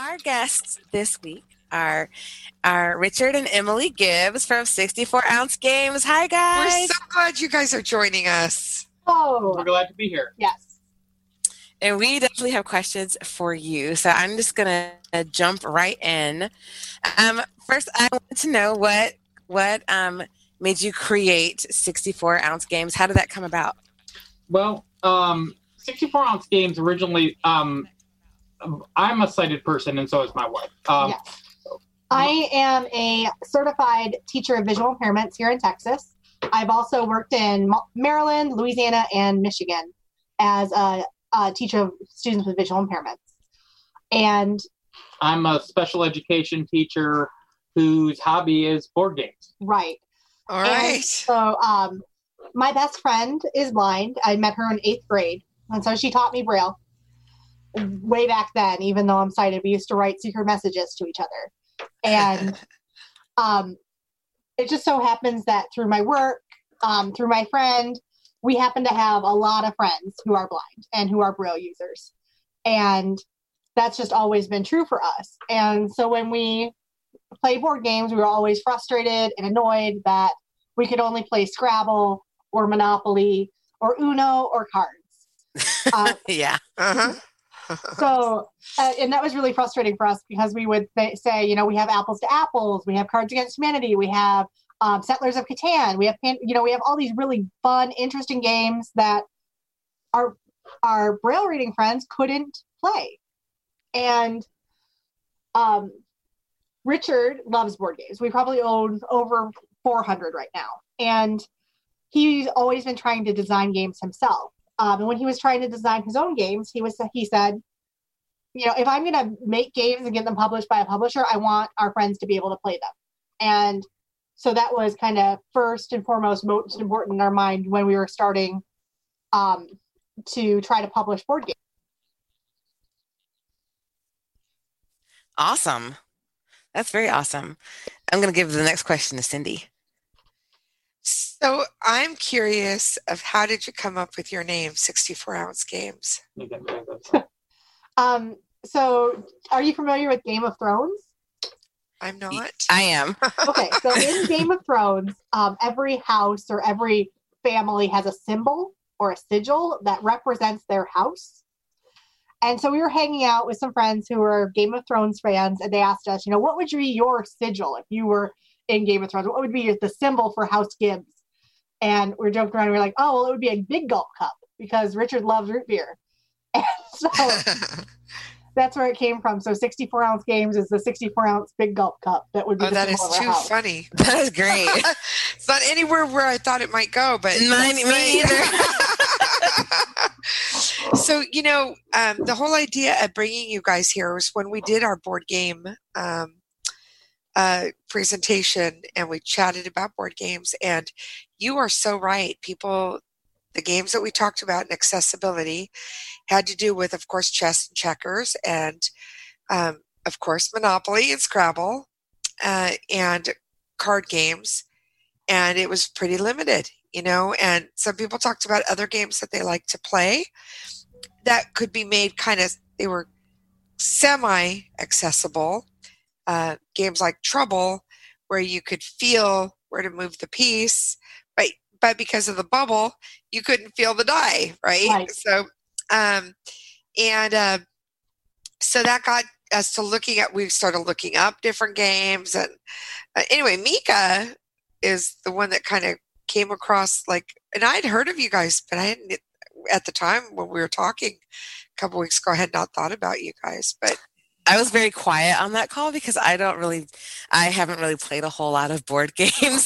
our guests this week are Richard and Emily Gibbs from 64 Ounce Games. Hi, guys. We're so glad you guys are joining us. Oh, we're glad to be here. Yes. And we definitely have questions for you. So I'm just going to jump right in. First, I want to know what made you create 64 Ounce Games? How did that come about? Well, 64 Ounce Games originally, I'm a sighted person, and so is my wife. Yes. I am a certified teacher of visual impairments here in Texas. I've also worked in Maryland, Louisiana, and Michigan as a teacher of students with visual impairments. And I'm a special education teacher whose hobby is board games. Right. All right. And so my best friend is blind. I met her in 8th grade, and so she taught me Braille way back then, even though I'm sighted. We used to write secret messages to each other. And it just so happens that through my work, through my friend, we happen to have a lot of friends who are blind and who are Braille users. And that's just always been true for us. And so when we play board games, we were always frustrated and annoyed that we could only play Scrabble or Monopoly or Uno or Cards. Yeah. Uh-huh. So, and that was really frustrating for us because we would say, you know, we have Apples to Apples, we have Cards Against Humanity, we have Settlers of Catan, we have, we have all these really fun, interesting games that our Braille reading friends couldn't play. And Richard loves board games. We probably own over 400 right now. And he's always been trying to design games himself. And when he was trying to design his own games, he said, you know, if I'm going to make games and get them published by a publisher, I want our friends to be able to play them. And so that was kind of first and foremost, most important in our mind when we were starting to try to publish board games. Awesome. That's very awesome. I'm going to give the next question to Cindy. So I'm curious of how did you come up with your name, 64 Ounce Games? So are you familiar with Game of Thrones? I'm not. I am. Okay. So in Game of Thrones, every house or every family has a symbol or a sigil that represents their house. And so we were hanging out with some friends who were Game of Thrones fans, and they asked us, you know, what would be your sigil if you were in Game of Thrones? What would be the symbol for House Gibbs? And we're joking around. We're like, oh, well, it would be a big gulp cup because Richard loves root beer. And so that's where it came from. So 64 Ounce Games is the 64 ounce big gulp cup. That would be the symbol of our house. That is too funny. That is great. It's not anywhere where I thought it might go, but me either. So, you know, the whole idea of bringing you guys here was when we did our board game presentation, and we chatted about board games, and you are so right. The games that we talked about in accessibility had to do with, of course, chess and checkers, and of course Monopoly and Scrabble and card games, and it was pretty limited, you know. And some people talked about other games that they like to play that could be made kind of, they were semi accessible. Games like Trouble, where you could feel where to move the piece, but because of the bubble, you couldn't feel the die, right? So, so that got us to looking up different games. And anyway, Mika is the one that kind of came across, and I'd heard of you guys, but I hadn't, at the time when we were talking a couple weeks ago, I had not thought about you guys, but I was very quiet on that call because I haven't really played a whole lot of board games.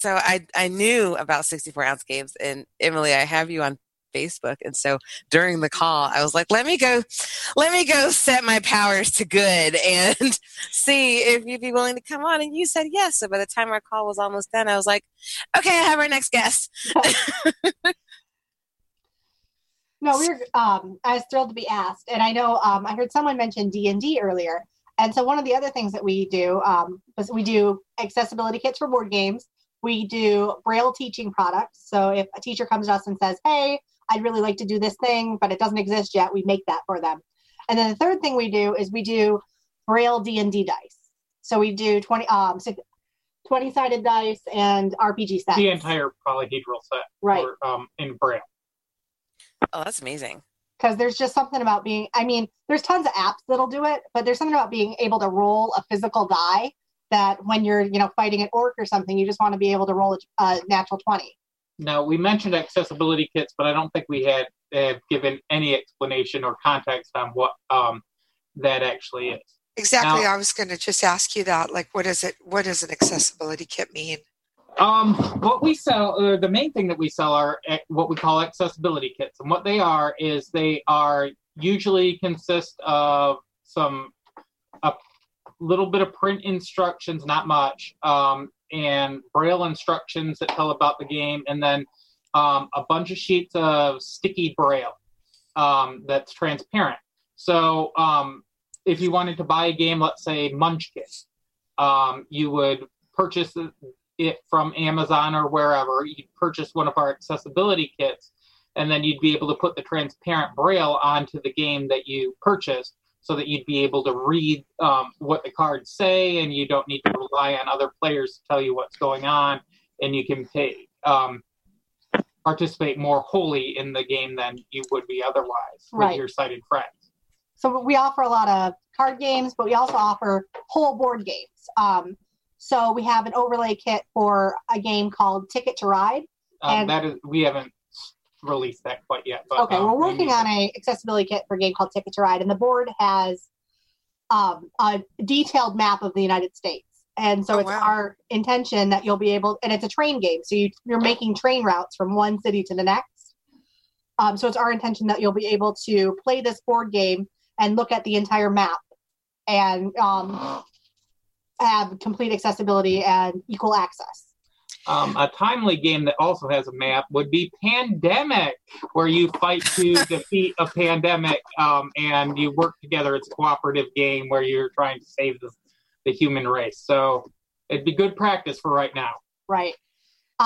So I knew about 64 Ounce Games, and Emily, I have you on Facebook. And so during the call, I was like, let me go set my powers to good and see if you'd be willing to come on. And you said yes. So by the time our call was almost done, I was like, okay, I have our next guest. No, I was thrilled to be asked. And I know I heard someone mention D&D earlier. And so one of the other things that we do is we do accessibility kits for board games. We do Braille teaching products. So if a teacher comes to us and says, hey, I'd really like to do this thing, but it doesn't exist yet, we make that for them. And then the third thing we do is we do Braille D&D dice. So we do 20-sided dice and RPG sets. The entire polyhedral set. Right. Or, in Braille. Oh, that's amazing. Because there's just something about being, I mean, there's tons of apps that'll do it, but there's something about being able to roll a physical die that when you're, you know, fighting an orc or something, you just want to be able to roll a natural 20. Now, we mentioned accessibility kits, but I don't think we have given any explanation or context on what that actually is. Exactly. Now, I was going to just ask you that. Like, what is it? What does an accessibility kit mean? What we sell, the main thing that we sell are what we call accessibility kits. And what they are is they are usually consist of a little bit of print instructions, not much, and Braille instructions that tell about the game, and then a bunch of sheets of sticky Braille that's transparent. So if you wanted to buy a game, let's say Munchkin, you would purchase it from Amazon or wherever. You'd purchase one of our accessibility kits, and then you'd be able to put the transparent Braille onto the game that you purchased, so that you'd be able to read what the cards say, and you don't need to rely on other players to tell you what's going on, and you can participate more wholly in the game than you would be otherwise with your sighted friends. So we offer a lot of card games, but we also offer whole board games. So we have an overlay kit for a game called Ticket to Ride. We haven't released that quite yet. But, okay, we're working on an accessibility kit for a game called Ticket to Ride, and the board has a detailed map of the United States. And so our intention that you'll be able, and it's a train game, so you're making train routes from one city to the next. So it's our intention that you'll be able to play this board game and look at the entire map and have complete accessibility and equal access. A timely game that also has a map would be Pandemic, where you fight to defeat a pandemic, and you work together. It's a cooperative game where you're trying to save the human race. So it'd be good practice for right now. Right.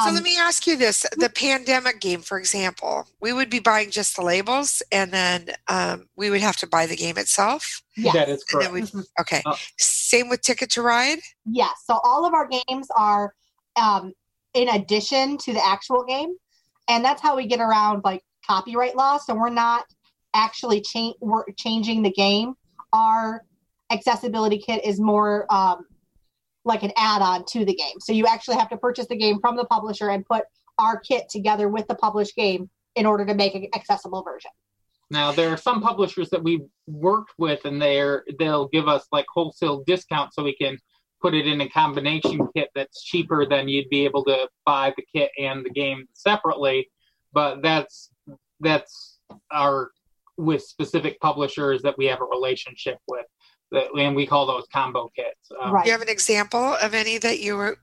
So let me ask you this. The Pandemic game, for example, we would be buying just the labels, and then we would have to buy the game itself? Yes. That is correct. Okay. Same with Ticket to Ride? Yes. So all of our games are... in addition to the actual game, and that's how we get around like copyright law. So we're not actually changing the game. Our accessibility kit is more like an add-on to the game. So you actually have to purchase the game from the publisher and put our kit together with the published game in order to make an accessible version. Now, there are some publishers that we worked with, and they'll give us like wholesale discounts so we can put it in a combination kit that's cheaper than you'd be able to buy the kit and the game separately. But that's with specific publishers that we have a relationship with, and we call those combo kits. Do you have an example of any that you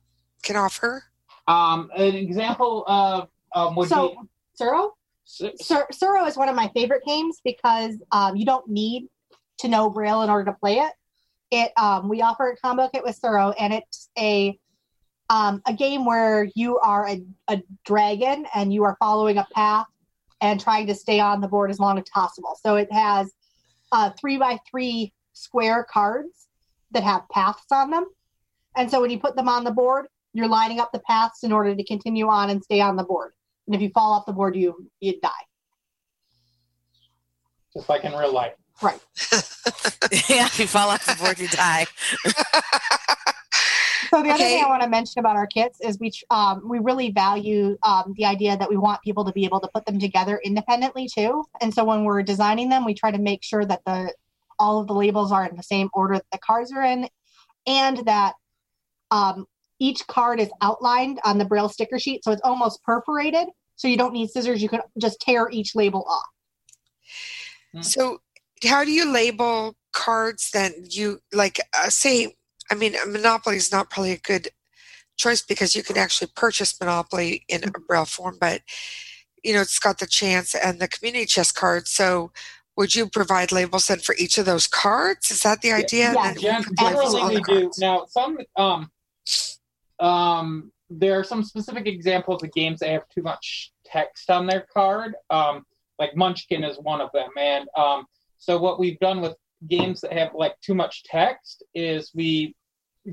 can offer? An example of Tsuro? Tsuro is one of my favorite games because you don't need to know Braille in order to play it. We offer a combo kit with Tsuro, and it's a game where you are a dragon and you are following a path and trying to stay on the board as long as possible. So it has 3x3 square cards that have paths on them. And so when you put them on the board, you're lining up the paths in order to continue on and stay on the board. And if you fall off the board, you die. Just like in real life. Right. Yeah, if you fall off the board, you die. So the other thing I want to mention about our kits is we really value the idea that we want people to be able to put them together independently too. And so when we're designing them, we try to make sure that all of the labels are in the same order that the cards are in, and that each card is outlined on the Braille sticker sheet. So it's almost perforated. So you don't need scissors. You can just tear each label off. Mm-hmm. So how do you label cards then? You like Monopoly is not probably a good choice because you can actually purchase Monopoly in a Braille form, but you know, it's got the chance and the community chess cards. So would you provide labels then for each of those cards? Is that the idea? Yeah. Generally we do. Now some there are some specific examples of games that have too much text on their card. Like Munchkin is one of them, and So what we've done with games that have like too much text is we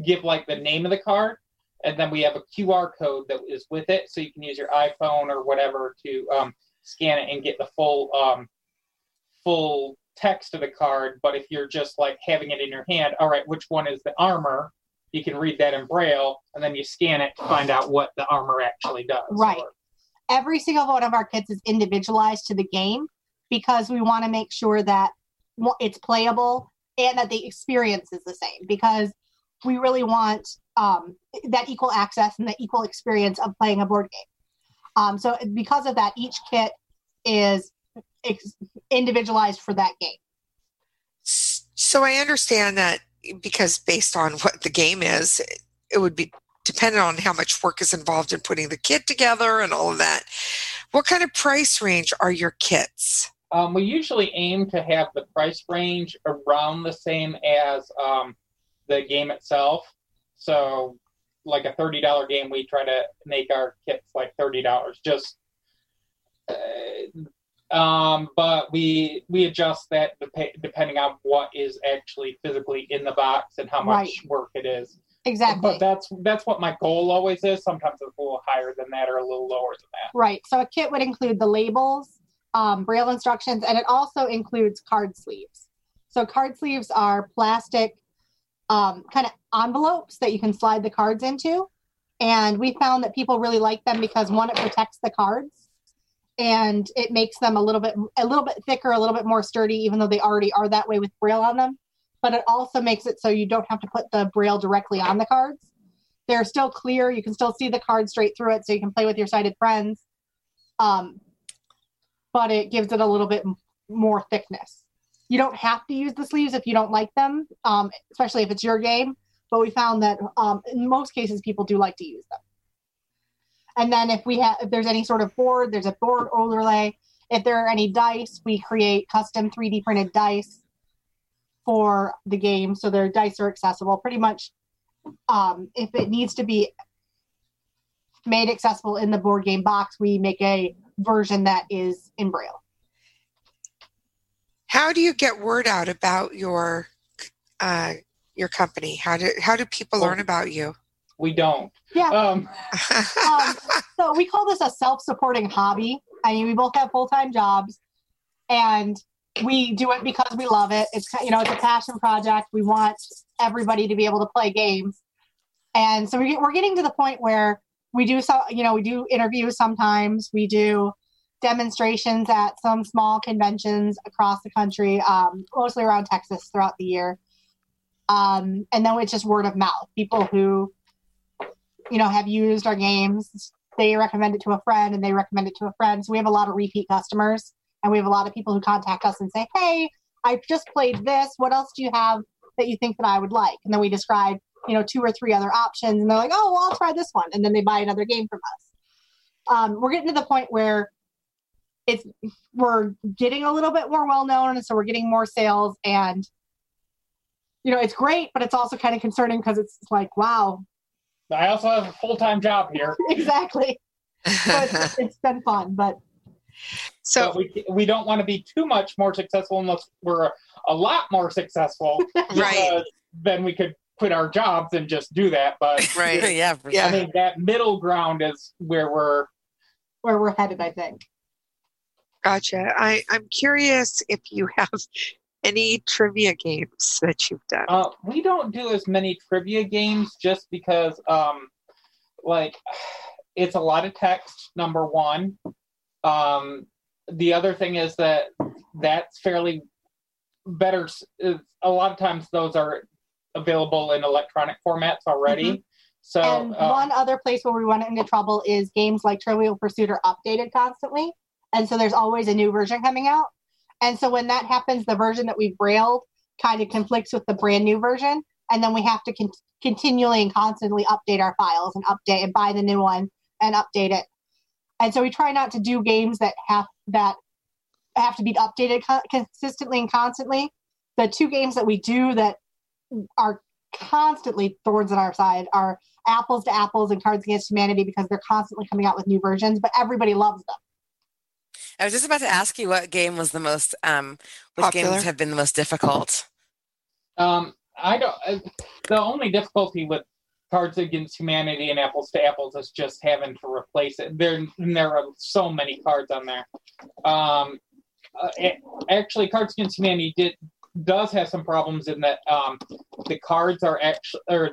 give like the name of the card, and then we have a QR code that is with it, so you can use your iPhone or whatever to scan it and get the full text of the card. But if you're just like having it in your hand, all right, which one is the armor? You can read that in Braille, and then you scan it to find out what the armor actually does. Right. Every single one of our kids is individualized to the game because we want to make sure that it's playable and that the experience is the same, because we really want that equal access and the equal experience of playing a board game. So because of that, each kit is individualized for that game. So I understand that, because based on what the game is, it would be dependent on how much work is involved in putting the kit together and all of that. What kind of price range are your kits? We usually aim to have the price range around the same as the game itself. So like a $30 game, we try to make our kits like $30, just but we adjust that depending on what is actually physically in the box and how much work it is. Exactly. But that's what my goal always is. Sometimes it's a little higher than that or a little lower than that. Right. So a kit would include the labels, Braille instructions, and it also includes card sleeves. So card sleeves are plastic kind of envelopes that you can slide the cards into. And we found that people really like them because, one, it protects the cards, and it makes them a little bit thicker, a little bit more sturdy, even though they already are that way with Braille on them. But it also makes it so you don't have to put the Braille directly on the cards. They're still clear. You can still see the card straight through it, so you can play with your sighted friends. But it gives it a little bit more thickness. You don't have to use the sleeves if you don't like them, especially if it's your game. But we found that in most cases, people do like to use them. And then if there's any sort of board, there's a board overlay. If there are any dice, we create custom 3D printed dice for the game, so their dice are accessible. Pretty much, if it needs to be made accessible in the board game box, we make a version that is in Braille. How do you get word out about your company? How do people learn about you? We don't. Yeah. So we call this a self-supporting hobby. I mean, we both have full-time jobs, and we do it because we love it. It's, you know, it's a passion project. We want everybody to be able to play games, and so we're getting to the point where we do so. You know, we do interviews sometimes. We do demonstrations at some small conventions across the country, mostly around Texas throughout the year, and then it's just word of mouth. People who have used our games, they recommend it to a friend, and they recommend it to a friend. So we have a lot of repeat customers, and we have a lot of people who contact us and say, hey, I just played this. What else do you have that you think that I would like? And then we describe, 2 or 3 other options, and they're like, oh, well, I'll try this one. And then they buy another game from us. We're getting to the point where we're getting a little bit more well-known, and so we're getting more sales. And, it's great, but it's also kind of concerning because it's like, wow, I also have a full-time job here. Exactly. So it's been fun, but so we don't want to be too much more successful unless we're a lot more successful. Right. Then we could quit our jobs and just do that. But right. Yeah. I mean, that middle ground is where we're headed, I think. Gotcha. I'm curious if you have any trivia games that you've done? We don't do as many trivia games just because, it's a lot of text, number one. The other thing is that's fairly better. A lot of times those are available in electronic formats already. Mm-hmm. So, and one other place where we run into trouble is games like Trivial Pursuit are updated constantly. And so there's always a new version coming out. And so when that happens, the version that we've brailled kind of conflicts with the brand new version. And then we have to continually and constantly update our files and update and buy the new one and update it. And so we try not to do games that have to be updated consistently and constantly. The two games that we do that are constantly thorns on our side are Apples to Apples and Cards Against Humanity, because they're constantly coming out with new versions, but everybody loves them. I was just about to ask you what game was the most, which games have been the most difficult? The only difficulty with Cards Against Humanity and Apples to Apples is just having to replace it. There are so many cards on there. Actually, Cards Against Humanity does have some problems in that the cards are actually, or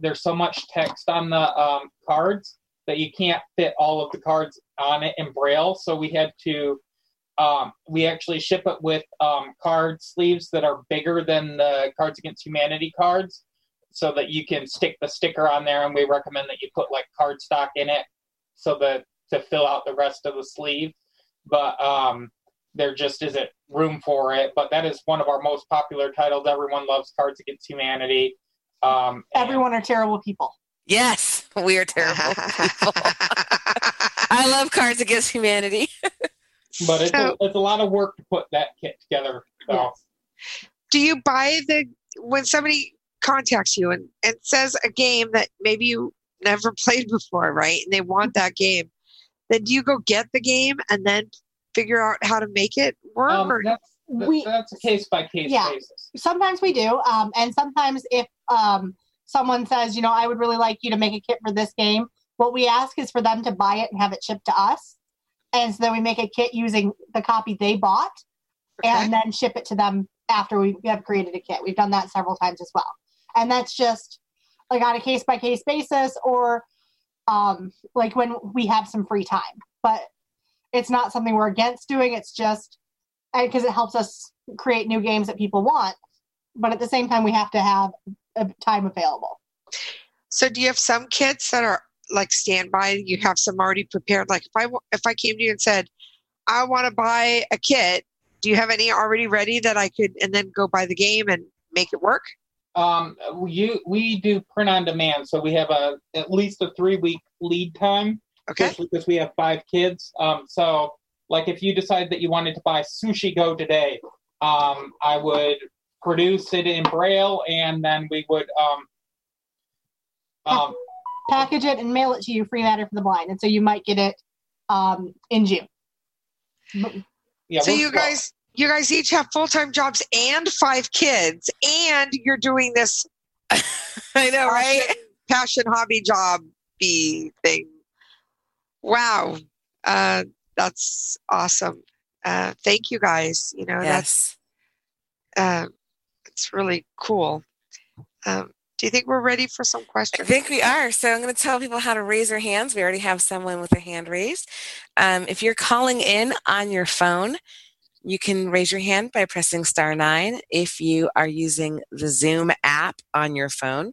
there's so much text on the cards that you can't fit all of the cards on it in Braille. So we had to, we actually ship it with card sleeves that are bigger than the Cards Against Humanity cards, so that you can stick the sticker on there. And we recommend that you put like cardstock in it so that to fill out the rest of the sleeve. But there just isn't room for it. But that is one of our most popular titles. Everyone loves Cards Against Humanity. Everyone are terrible people. Yes, we are terrible people. I love Cards Against Humanity. But it's a lot of work to put that kit together. So. Do you buy when somebody contacts you and says a game that maybe you never played before, right? And they want that game. Then do you go get the game and then figure out how to make it work? That's a case-by-case basis. Sometimes we do. And sometimes if someone says, I would really like you to make a kit for this game, what we ask is for them to buy it and have it shipped to us. And so then we make a kit using the copy they bought and then ship it to them after we have created a kit. We've done that several times as well. And that's just like on a case-by-case basis or like when we have some free time. But it's not something we're against doing. It's just because it helps us create new games that people want. But at the same time, we have to have time available. So do you have some kits that are like standby? You have some already prepared? Like if I came to you and said, I want to buy a kit, do you have any already ready that I could and then go buy the game and make it work? We do print on demand, so we have at least a 3-week lead time. Okay. Especially because we have 5 kids. So like if you decide that you wanted to buy Sushi Go today, I would produce it in Braille and then we would package it and mail it to you free matter for the blind. And so you might get it in June. Yeah, so you guys each have full-time jobs and 5 kids, and you're doing this I know, right? Passion hobby jobby thing. Wow. That's awesome. Thank you guys. Yes. That's it's really cool. Do you think we're ready for some questions? I think we are. So I'm going to tell people how to raise their hands. We already have someone with a hand raised. If you're calling in on your phone, you can raise your hand by pressing *9. If you are using the Zoom app on your phone,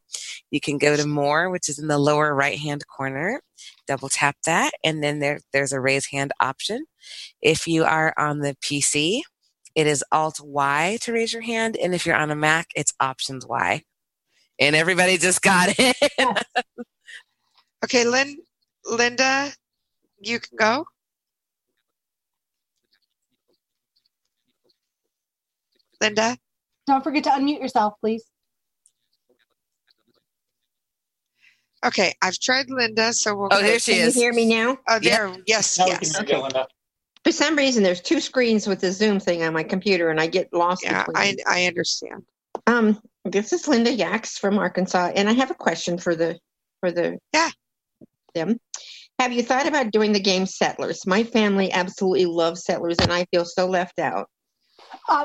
you can go to More, which is in the lower right-hand corner. Double tap that, and then there's a raise hand option. If you are on the PC, it is Alt-Y to raise your hand, and if you're on a Mac, it's Options-Y. And everybody just got it. Okay, Linda, you can go. Linda? Don't forget to unmute yourself, please. Okay, I've tried Linda, so we'll... Oh, there she is. Can you hear me now? Oh, there. Yep. Yes. Okay. For some reason, there's 2 screens with the Zoom thing on my computer, and I get lost. Yeah, I understand. This is Linda Yax from Arkansas, and I have a question for them. Have you thought about doing the game Settlers? My family absolutely loves Settlers, and I feel so left out.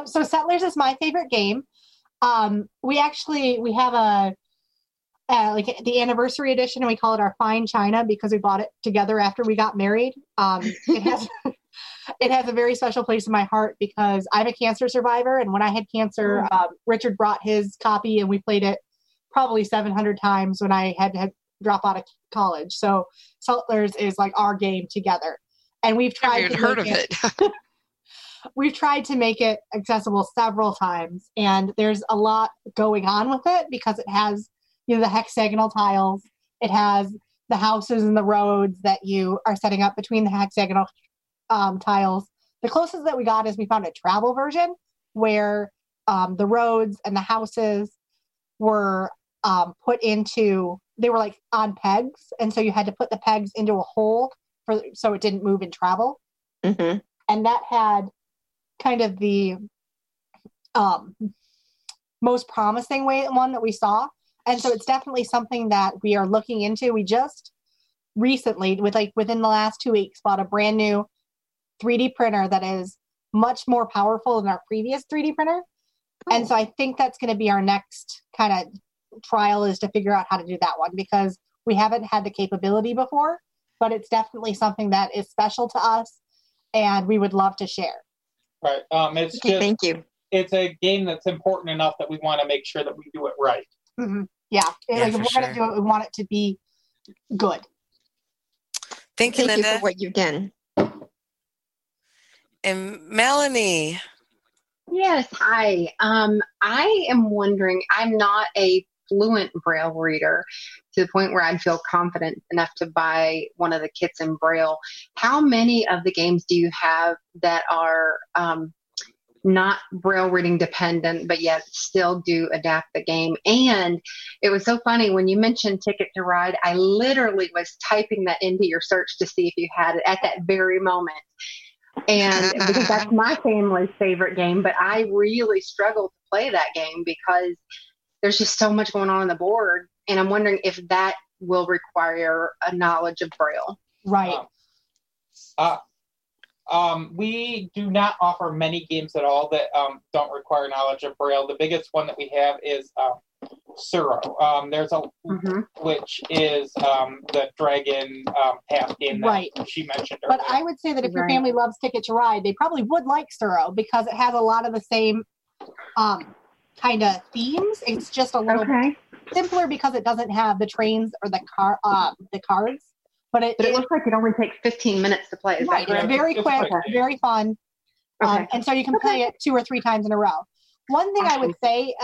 So Settlers is my favorite game. We have like the anniversary edition, and we call it our Fine China because we bought it together after we got married. It has a very special place in my heart because I'm a cancer survivor, and when I had cancer, Richard brought his copy, and we played it probably 700 times when I had to drop out of college. So Settlers is like our game together, and we've tried. I've heard of it. We've tried to make it accessible several times, and there's a lot going on with it because it has, the hexagonal tiles. It has the houses and the roads that you are setting up between the hexagonal tiles. The closest that we got is we found a travel version where the roads and the houses were put into, they were like on pegs, and so you had to put the pegs into a hole so it didn't move and travel. Mm-hmm. And that had kind of the most promising way, one that we saw. And so it's definitely something that we are looking into. We just recently, within the last 2 weeks, bought a brand new 3D printer that is much more powerful than our previous 3D printer. Cool. And so I think that's going to be our next kind of trial, is to figure out how to do that one, because we haven't had the capability before, but it's definitely something that is special to us and we would love to share. Right. Thank you. It's a game that's important enough that we want to make sure that we do it right. Mm-hmm. Yeah, if we're going to do it, we want it to be good. Thank you, Linda. You for what you've done. And Melanie. Yes, hi. I am wondering, I'm not a fluent Braille reader to the point where I'd feel confident enough to buy one of the kits in Braille. How many of the games do you have that are not Braille reading dependent, but yet still do adapt the game? And it was so funny when you mentioned Ticket to Ride, I literally was typing that into your search to see if you had it at that very moment. And because that's my family's favorite game, but I really struggled to play that game because there's just so much going on the board. And I'm wondering if that will require a knowledge of Braille. Right. We do not offer many games at all that don't require knowledge of Braille. The biggest one that we have is Tsuro. Which is the dragon path game that she mentioned earlier. But I would say that if your family loves Ticket to Ride, they probably would like Tsuro because it has a lot of the same kind of themes. It's just a little bit simpler because it doesn't have the trains or the cards. But it looks like it only takes 15 minutes to play. Right, it's very quick, very fun. And so you can play it 2 or 3 times in a row. One thing I would say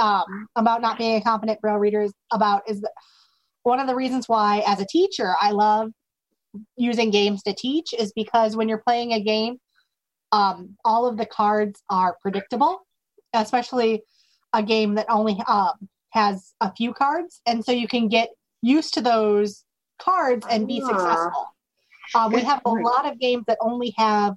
about not being a competent Braille reader is that one of the reasons why, as a teacher, I love using games to teach is because when you're playing a game, all of the cards are predictable, especially a game that only has a few cards. And so you can get used to those cards and be successful. We have a lot of games that only have,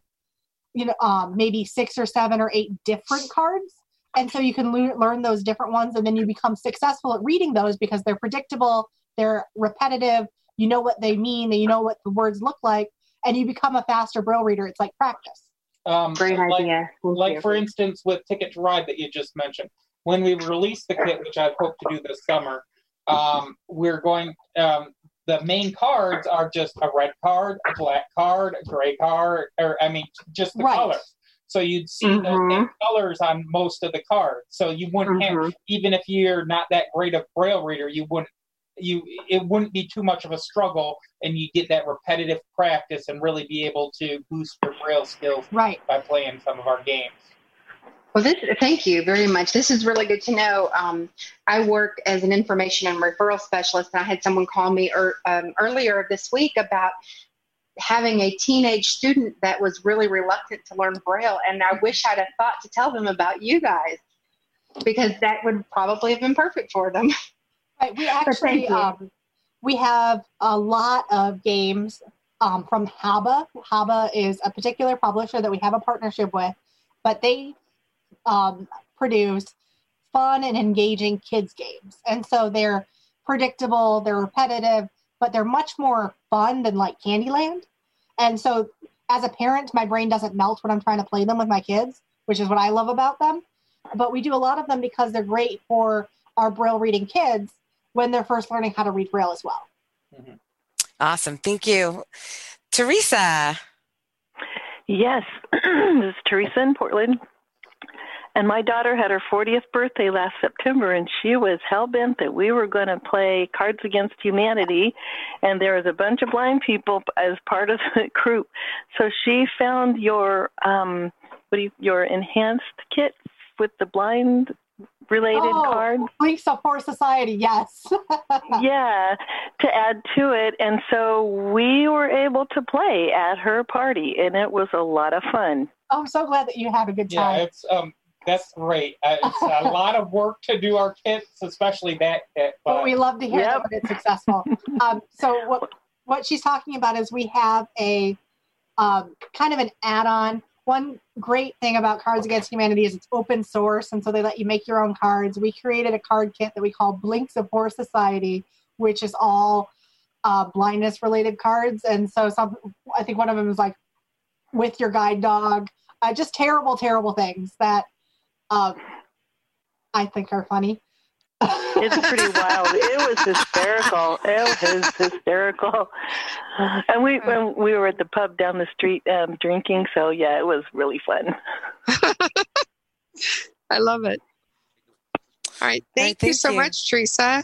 maybe 6 or 7 or 8 different cards. And so you can learn those different ones, and then you become successful at reading those because they're predictable, they're repetitive, you know what they mean, and you know what the words look like, and you become a faster Braille reader. It's like practice. Great idea. Like for instance, with Ticket to Ride that you just mentioned, when we release the kit, which I hope to do this summer, we're going... the main cards are just a red card, a black card, a gray card, just the colors. So you'd see those same colors on most of the cards. So you wouldn't have, even if you're not that great of Braille reader, it wouldn't be too much of a struggle, and you get that repetitive practice and really be able to boost your Braille skills by playing some of our games. Well, thank you very much. This is really good to know. I work as an information and referral specialist, and I had someone call me earlier this week about having a teenage student that was really reluctant to learn Braille, and I wish I'd have thought to tell them about you guys because that would probably have been perfect for them. Right. We actually we have a lot of games from HABA. HABA is a particular publisher that we have a partnership with, but they produce fun and engaging kids games, and so they're predictable, they're repetitive, but they're much more fun than like Candyland. And so as a parent, my brain doesn't melt when I'm trying to play them with my kids, which is what I love about them. But we do a lot of them because they're great for our Braille reading kids when they're first learning how to read Braille as well. Mm-hmm. Awesome, thank you. Teresa. Yes, this is Teresa in Portland. And my daughter had her 40th birthday last September, and she was hell-bent that we were going to play Cards Against Humanity, and there was a bunch of blind people as part of the group. So she found your enhanced kit with the blind-related cards. Links of Poor Society, yes. Yeah, to add to it. And so we were able to play at her party, and it was a lot of fun. Oh, I'm so glad that you had a good time. Yeah, it's... That's great. It's a lot of work to do our kits, especially that kit. But we love to hear that when it's successful. So what she's talking about is we have a kind of an add-on One great thing about Cards Against Humanity is it's open source, and so they let you make your own cards. We created a card kit that we call Blinks of Poor Society, which is all blindness-related cards. And so I think one of them is like, with your guide dog, just terrible, terrible things that I think are funny. It's pretty wild. It was hysterical. And we were at the pub down the street drinking, so yeah, it was really fun. I love it. All right. Thank you so much, Teresa.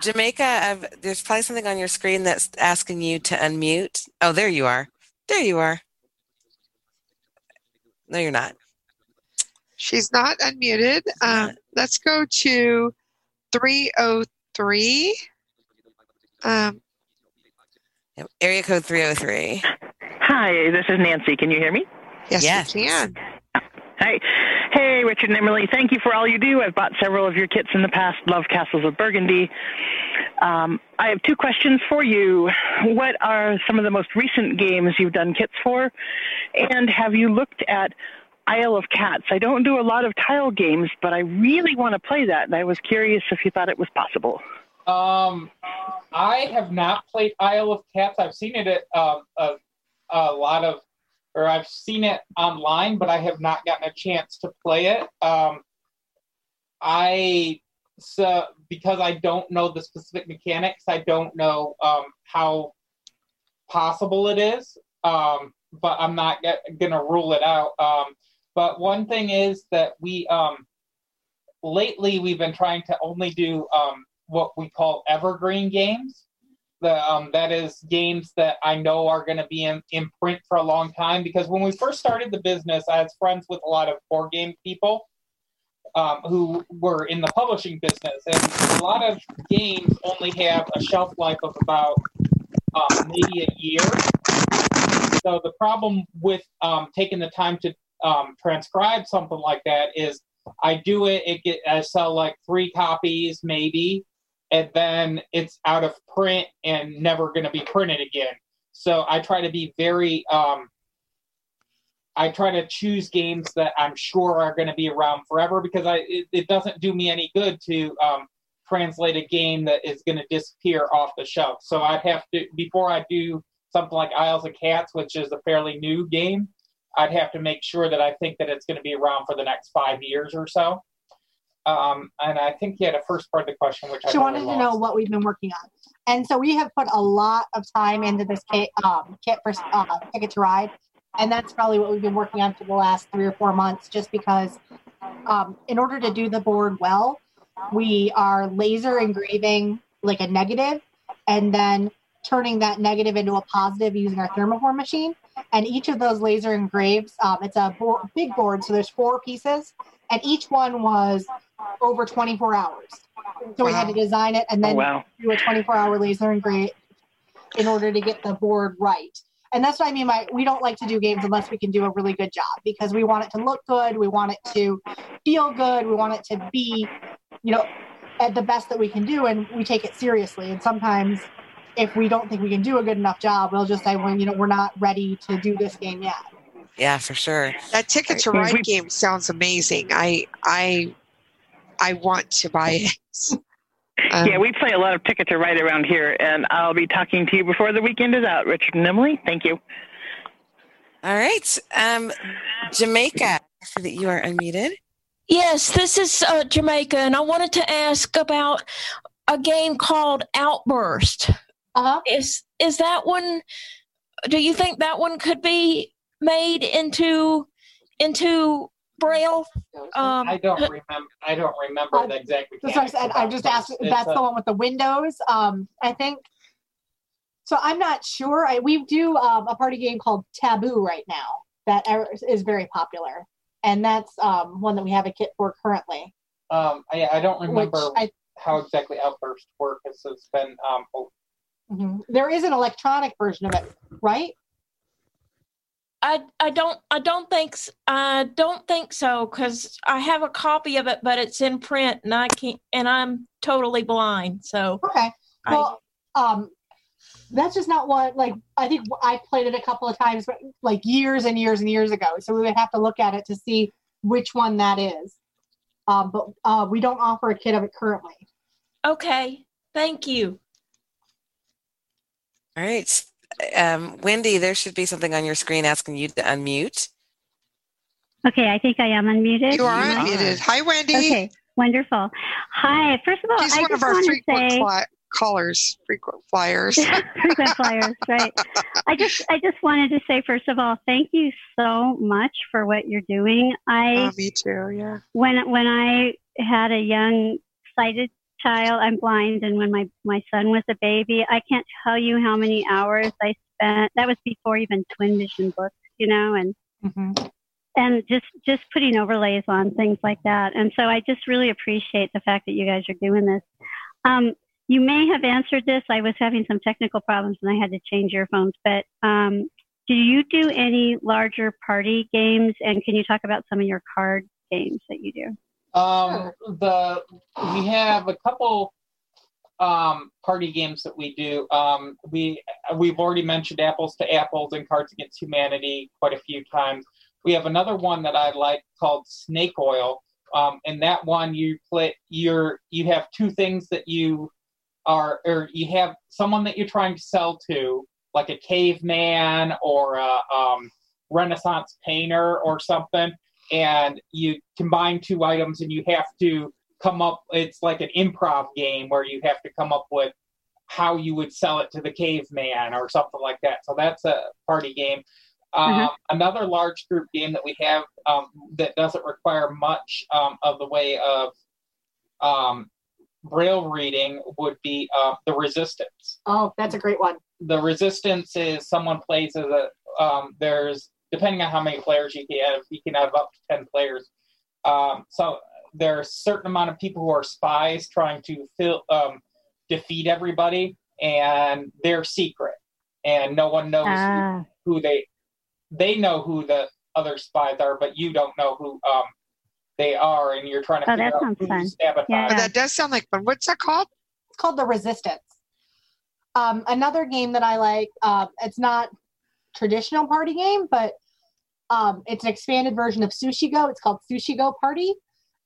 Jamaica, there's probably something on your screen that's asking you to unmute. Oh, there you are. No, you're not. She's not unmuted. Let's go to 303. Area code 303. Hi, this is Nancy. Can you hear me? Yes. We can. Hi. Hey, Richard and Emily. Thank you for all you do. I've bought several of your kits in the past. Love Castles of Burgundy. I have two questions for you. What are some of the most recent games you've done kits for? And have you looked at Isle of Cats? I don't do a lot of tile games, but I really want to play that, and I was curious if you thought it was possible. I have not played Isle of Cats. I've seen it at I've seen it online, but I have not gotten a chance to play it. Because I don't know the specific mechanics, I don't know how possible it is. But I'm not gonna rule it out. But one thing is that we, lately we've been trying to only do what we call evergreen games. That is games that I know are going to be in print for a long time, because when we first started the business, I was friends with a lot of board game people who were in the publishing business. And a lot of games only have a shelf life of about maybe a year. So the problem with taking the time to transcribe something like that is I do it, I sell like 3 copies maybe, and then it's out of print and never going to be printed again. So I try to be very, I try to choose games that I'm sure are going to be around forever, because it doesn't do me any good to translate a game that is going to disappear off the shelf. So I'd have to, before I do something like Isles of Cats, which is a fairly new game, I'd have to make sure that I think that it's going to be around for the next 5 years or so. And I think he had a first part of the question, which she wanted to know what we've been working on. And so we have put a lot of time into this kit for Ticket to Ride. And that's probably what we've been working on for the last 3 or 4 months, just because in order to do the board well, we are laser engraving like a negative and then turning that negative into a positive using our thermoform machine. And each of those laser engraves, it's a big board, so there's 4 pieces, and each one was over 24 hours. So we had to design it and then do a 24-hour laser engrave in order to get the board right. And that's what I mean by we don't like to do games unless we can do a really good job, because we want it to look good, we want it to feel good, we want it to be, at the best that we can do, and we take it seriously. And sometimes if we don't think we can do a good enough job, we'll just say, we're not ready to do this game yet. Yeah, for sure. That Ticket to Ride game sounds amazing. I want to buy it. Yeah, we play a lot of Ticket to Ride around here, and I'll be talking to you before the weekend is out, Richard and Emily. Thank you. All right. Jamaica, I see that you are unmuted. Yes, this is Jamaica, and I wanted to ask about a game called Outburst. Uh-huh. Is that one, do you think that one could be made into Braille? I don't remember the exact mechanics. I just asked, that's the one with the windows, I think. So I'm not sure. We do a party game called Taboo right now that is very popular. And that's one that we have a kit for currently. I don't remember how exactly Outburst works. It's been There is an electronic version of it, right? I don't think so, because I have a copy of it, but it's in print, and I'm totally blind. So okay, well, That's just not what, like, I think I played it a couple of times, like years and years and years ago. So we would have to look at it to see which one that is. But we don't offer a kit of it currently. Okay. Thank you. All right. Wendy, there should be something on your screen asking you to unmute. Okay. I think I am unmuted. You are unmuted. Hi, Wendy. Okay. Wonderful. Hi. First of all, she's one of our frequent callers, frequent flyers. Frequent flyers, right. I just wanted to say, first of all, thank you so much for what you're doing. Me too, yeah. When I had a young sighted child, I'm blind, and when my son was a baby, I can't tell you how many hours I spent. That was before even Twin Vision books, you know, and mm-hmm. And just putting overlays on things like that. And so I just really appreciate the fact that you guys are doing this. You may have answered this. I was having some technical problems and I had to change your phones. But do you do any larger party games? And can you talk about some of your card games that you do? We have a couple party games that we do. We've already mentioned Apples to Apples and Cards Against Humanity quite a few times. We have another one that I like called Snake Oil, and that one you play. You have two things that you have someone that you're trying to sell to, like a caveman or a Renaissance painter or something, and you combine two items, and you have to come up. It's like an improv game where you have to come up with how you would sell it to the caveman or something like that. So that's a party game. Another large group game that we have that doesn't require much of the way of Braille reading would be The Resistance. Oh, that's a great one. The Resistance is someone plays as a, there's, depending on how many players you can have up to 10 players. So there are a certain amount of people who are spies trying to defeat everybody, and they're secret, and no one knows who they They know who the other spies are, but you don't know who they are, and you're trying to figure out who's sabotaging. Yeah. That does sound like fun. What's that called? It's called The Resistance. Another game that I like, it's not traditional party game, but it's an expanded version of Sushi Go. It's called Sushi Go Party.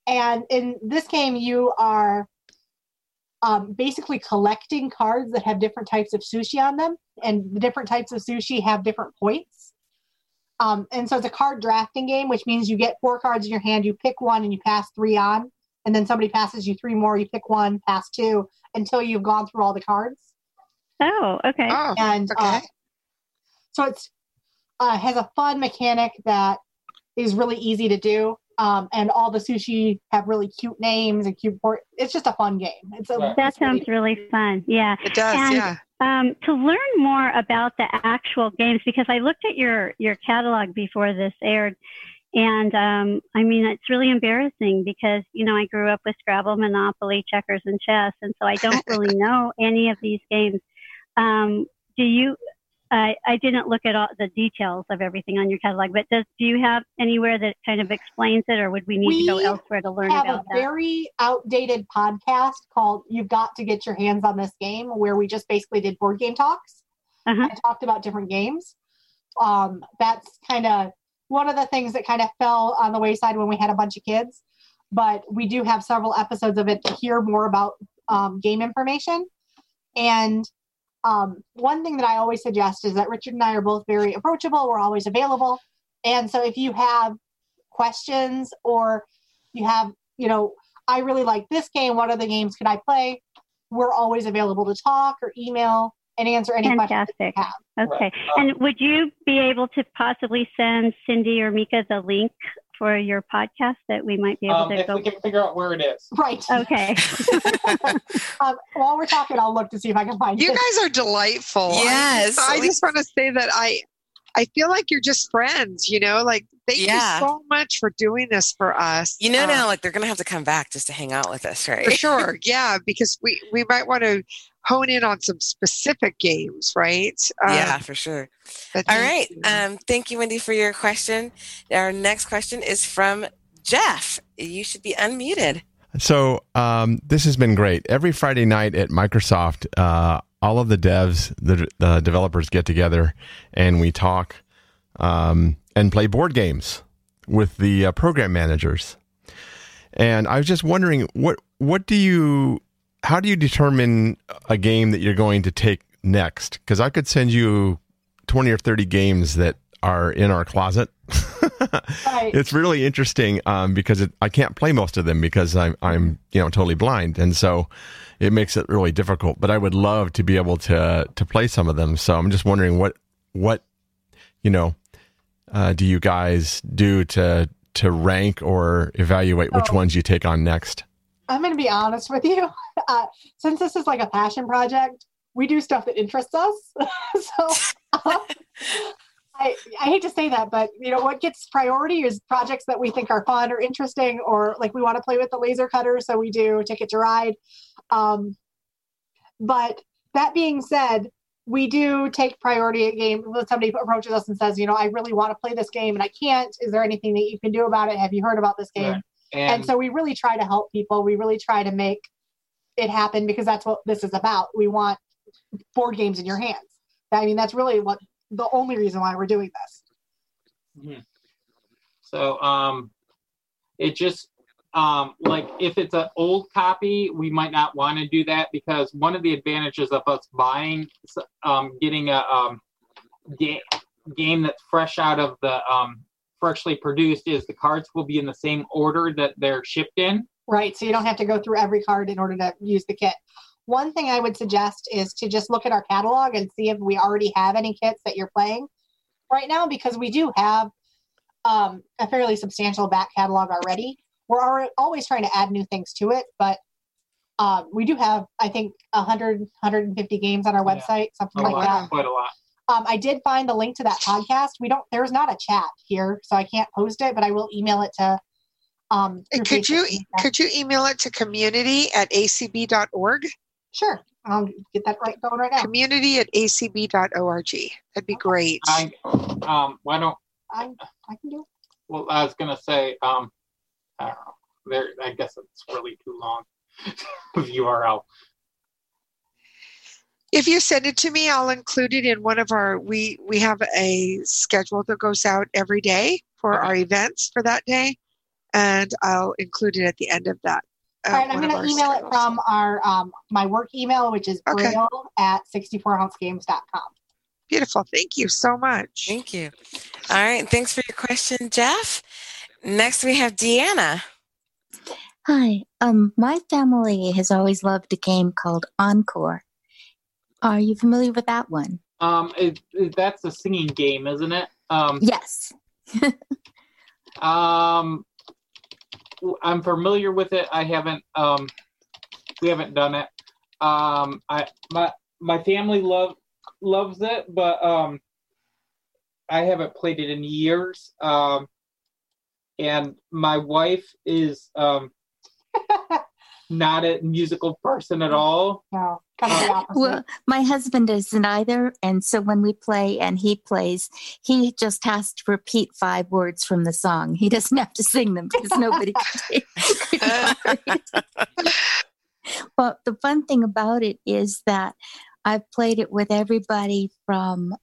And in this game, you are basically collecting cards that have different types of sushi on them, and the different types of sushi have different points. And so it's a card drafting game, which means you get four cards in your hand, you pick one, and you pass three on, and then somebody passes you three more, you pick one, pass two, until you've gone through all the cards. Oh, okay. So it's has a fun mechanic that is really easy to do, and all the sushi have really cute names and cute board. It's just a fun game. That sounds really fun. Yeah. It does, yeah. To learn more about the actual games, because I looked at your catalog before this aired, and I mean, it's really embarrassing because, you know, I grew up with Scrabble, Monopoly, checkers, and chess, and so I don't really know any of these games. I didn't look at all the details of everything on your catalog, but do you have anywhere that kind of explains it, or would we need to go elsewhere to learn about that? We have a very outdated podcast called You've Got to Get Your Hands on This Game, where we just basically did board game talks and talked about different games. That's kind of one of the things that kind of fell on the wayside when we had a bunch of kids, but we do have several episodes of it to hear more about game information. And one thing that I always suggest is that Richard and I are both very approachable. We're always available. And so if you have questions or you have, you know, I really like this game, what other games could I play? We're always available to talk or email and answer any questions that you have. Okay. And would you be able to possibly send Cindy or Mika the link for your podcast that we might be able to go? If we can figure out where it is. Right. Okay. While we're talking, I'll look to see if I can find it. You guys are delightful. Yes. I just want to say that I feel like you're just friends, you know, like thank you so much for doing this for us. You know, now like they're going to have to come back just to hang out with us, right? For sure. Yeah. Because we might want to hone in on some specific games, right? Yeah, for sure. All right. Thank you, Wendy, for your question. Our next question is from Jeff. You should be unmuted. So this has been great. Every Friday night at Microsoft, all of the devs, the developers get together and we talk and play board games with the program managers. And I was just wondering, how do you determine a game that you're going to take next? Because I could send you 20 or 30 games that are in our closet. Right. It's really interesting because I can't play most of them because I'm totally blind, and so it makes it really difficult. But I would love to be able to play some of them. So I'm just wondering what do you guys do to rank or evaluate which ones you take on next? I'm going to be honest with you. Since this is like a passion project, we do stuff that interests us. I hate to say that, but what gets priority is projects that we think are fun or interesting, or like we want to play with the laser cutter. So we do Ticket to Ride. But that being said, we do take priority at game when somebody approaches us and says, I really want to play this game and I can't. Is there anything that you can do about it? Have you heard about this game? Right. And so we really try to help people. We really try to make it happen because that's what this is about. We want board games in your hands. I mean, that's really the only reason why we're doing this. So it just like if it's an old copy, we might not want to do that because one of the advantages of us buying, getting a game that's fresh out of the freshly produced is the cards will be in the same order that they're shipped in. Right. So you don't have to go through every card in order to use the kit. One thing I would suggest is to just look at our catalog and see if we already have any kits that you're playing right now, because we do have a fairly substantial back catalog already. We're always trying to add new things to it, but we do have, I think, 100, 150 games on our website, something like that. Quite a lot. I did find the link to that podcast. There's not a chat here, so I can't post it, but I will email it to Could you email it to community@acb.org? Sure. I'll get that going right now. community@acb.org. That'd be great. I can do it. Well, I was going to say, I don't know. I guess it's really too long of URL. If you send it to me, I'll include it in one of our, we have a schedule that goes out every day for our events for that day. And I'll include it at the end of that. All right, I'm going to email it from our my work email, which is braille@64ouncegames.com. Beautiful. Thank you so much. Thank you. All right. Thanks for your question, Jeff. Next, we have Deanna. Hi. My family has always loved a game called Encore. Are you familiar with that one? That's a singing game, isn't it? Yes. I'm familiar with it. I haven't. We haven't done it. My family loves it, but I haven't played it in years. And my wife is not a musical person at all. No. Well, my husband isn't either, and so when we play and he plays, he just has to repeat 5 words from the song. He doesn't have to sing them because nobody can take it. But the fun thing about it is that I've played it with everybody from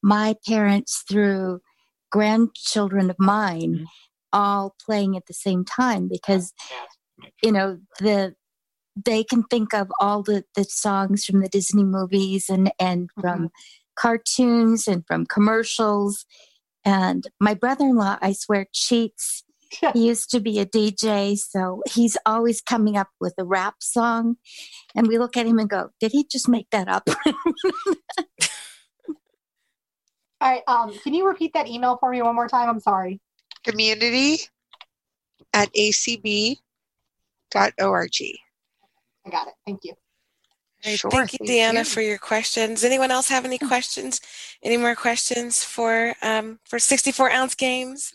my parents through grandchildren of mine, mm-hmm. all playing at the same time because, they can think of all the songs from the Disney movies and from cartoons and from commercials. And my brother-in-law, I swear, cheats. He used to be a DJ, so he's always coming up with a rap song. And we look at him and go, did he just make that up? All right. Can you repeat that email for me one more time? I'm sorry. community@acb.org. I got it. Thank you. Sure. Thank you, Deanna, for your questions. Anyone else have any questions? Any more questions for 64 Ounce Games?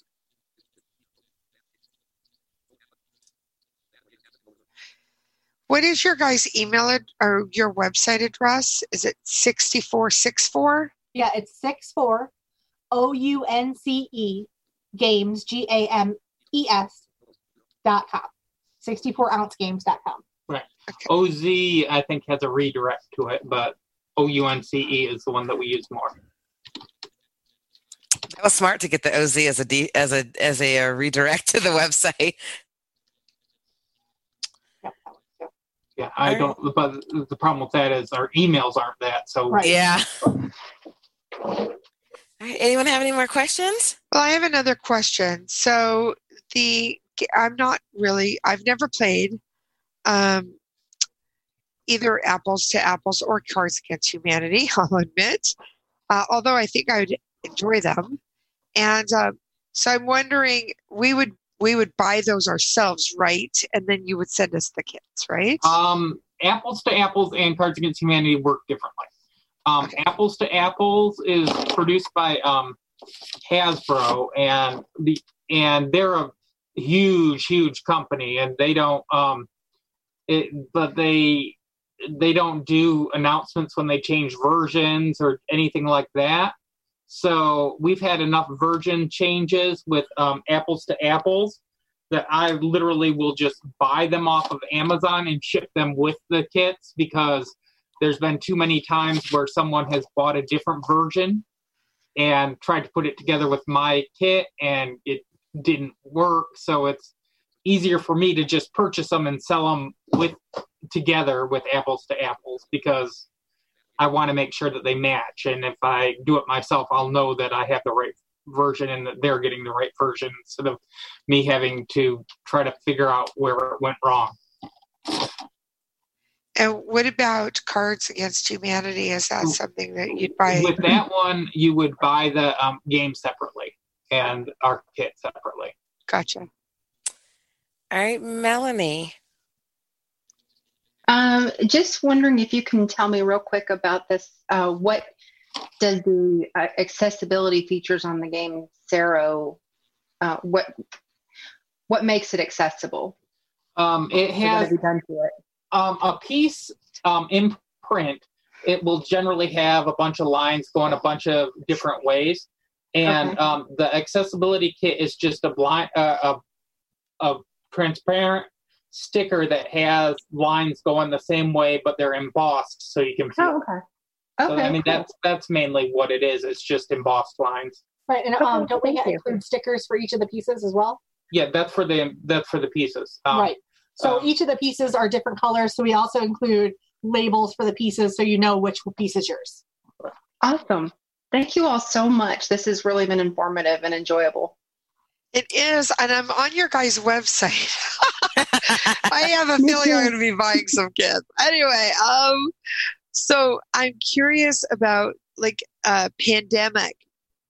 What is your guys' email or your website address? Is it 6464? Yeah, it's 64 OUNCE Games, GAMES.com. 64OunceGames.com. Right. Okay. OZ, I think, has a redirect to it, but OUNCE is the one that we use more. That was smart to get the OZ as a redirect to the website. Yeah, I don't. But the problem with that is our emails aren't that. So right. Yeah. All right. Anyone have any more questions? Well, I have another question. So I've never played either Apples to Apples or Cards Against Humanity. I'll admit, although I think I would enjoy them, and so I'm wondering we would buy those ourselves, right? And then you would send us the kits, right? Apples to Apples and Cards Against Humanity work differently. Okay. Apples to Apples is produced by Hasbro, and they're a huge company, and they don't but they don't do announcements when they change versions or anything like that. So we've had enough version changes with Apples to Apples that I literally will just buy them off of Amazon and ship them with the kits, because there's been too many times where someone has bought a different version and tried to put it together with my kit and it didn't work. So it's easier for me to just purchase them and sell them together with Apples to Apples, because I want to make sure that they match, and if I do it myself, I'll know that I have the right version and that they're getting the right version, instead of me having to try to figure out where it went wrong. And what about Cards Against Humanity? Is that something that you'd buy? With that one, you would buy the game separately and our kit separately. Gotcha. All right, Melanie. Just wondering if you can tell me real quick about this. What does the accessibility features on the game Tsuro? What makes it accessible? It has done to it? A piece in print. It will generally have a bunch of lines going a bunch of different ways, and okay. The accessibility kit is just a transparent sticker that has lines going the same way, but they're embossed, so you can see. Oh, okay. So, I mean, cool. That's mainly what it is. It's just embossed lines. Right, and don't we include stickers for each of the pieces as well? Yeah, that's for the pieces. Right. So each of the pieces are different colors. So we also include labels for the pieces, so you know which piece is yours. Awesome. Thank you all so much. This has really been informative and enjoyable. It is, and I'm on your guys' website. I have a feeling I'm going to be buying some kits. Anyway, so I'm curious about Pandemic.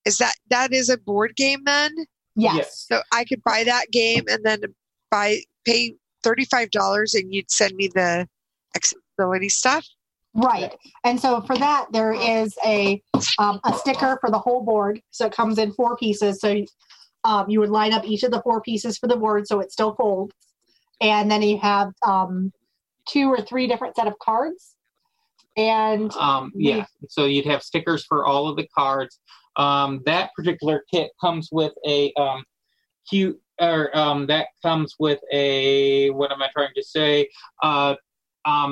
Is that is a board game then? Yes. So I could buy that game and then pay $35, and you'd send me the accessibility stuff. Right. And so for that, there is a sticker for the whole board. So it comes in four pieces. So you would line up each of the four pieces for the board, so it still folds. And then you have two or three different set of cards. And so you'd have stickers for all of the cards. That particular kit comes with a